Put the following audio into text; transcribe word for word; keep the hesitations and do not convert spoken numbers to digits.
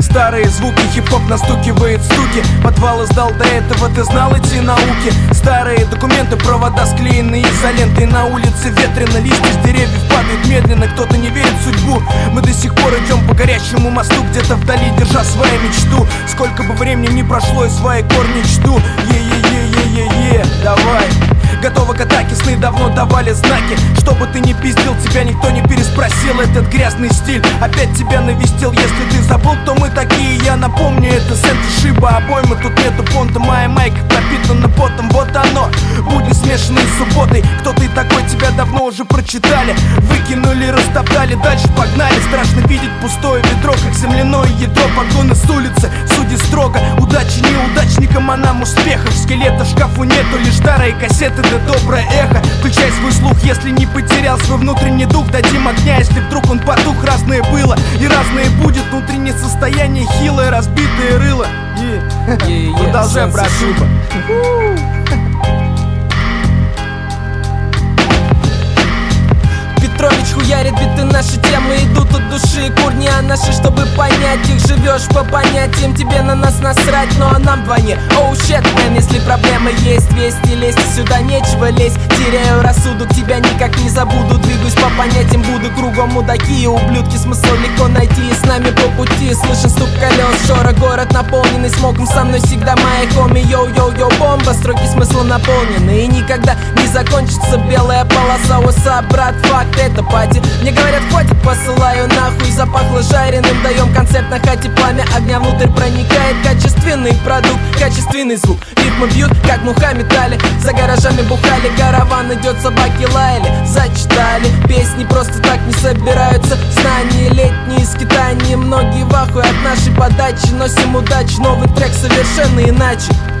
Старые звуки, хип-хоп настукивает стуки. Подвал издал до этого, ты знал эти науки? Старые документы, провода склеены изолентой. На улице ветрено, листья с деревьев падают медленно. Кто-то не верит в судьбу. Мы до сих пор идем по горячему мосту, где-то вдали держа свою мечту. Сколько бы времени ни прошло, и свои корни чту. Е-е-е-е-е-е, давай. Готовы к атаке, сны давно давали знаки. Чтобы ты не пиздил, тебя никто не переспросил. Этот грязный стиль опять тебя навестил. Если ты забыл, то мы такие, я напомню. Это Сенси Шиба, обоймы, тут нету понта. Моя майка пропитана потом, вот оно. Будни смешанные с субботой. Кто ты такой, тебя давно уже прочитали. Выкинули, растоптали, дальше погнали. Страшно видеть пустое ведро, как земляное ядро. Погоны с улицы, судьи строго. Удачи неудачникам, а нам успехов. Скелета в шкафу нету, лишь старые кассеты. Доброе эхо, включай свой слух, если не потерял свой внутренний дух. Дадим огня, если вдруг он потух. Разное было и разное будет. Внутреннее состояние хилое, разбитое рыло. Продолжай, брат. Петрович хуярит биты, наши темы идут от души. Корни, а наши, чтобы понять их. Живешь по понятиям, тебе на нас насрать, но а нам вдвойне. Оу, щет, мэн, если проблемы есть, вести лезть, сюда нечего лезть. Теряю рассудок, тебя никак не забуду. Двигаюсь по понятиям, буду кругом мудаки и ублюдки. Смысл легко найти, и с нами по пути. Слышен стук колес, шора, город наполненный смогом. Со мной всегда мои хоми, йоу-йоу-йоу, бомба. Строки смысла наполнены, и никогда не закончится белая полоса. Оса, брат, факт, это пати. Мне говорят, хватит, посылаю нахуй. Запахло жареным, даем концерт на хате. Пламя огня внутрь проникает. Качественный продукт, качественный звук. Ритмы бьют, как муха метали. За гаражами бухали, караван идет, собаки лаяли. Зачитали, песни просто так не собираются. Знания, летние скитания. Многие в ахуе от нашей подачи. Носим удачу, новый трек совершенно иначе.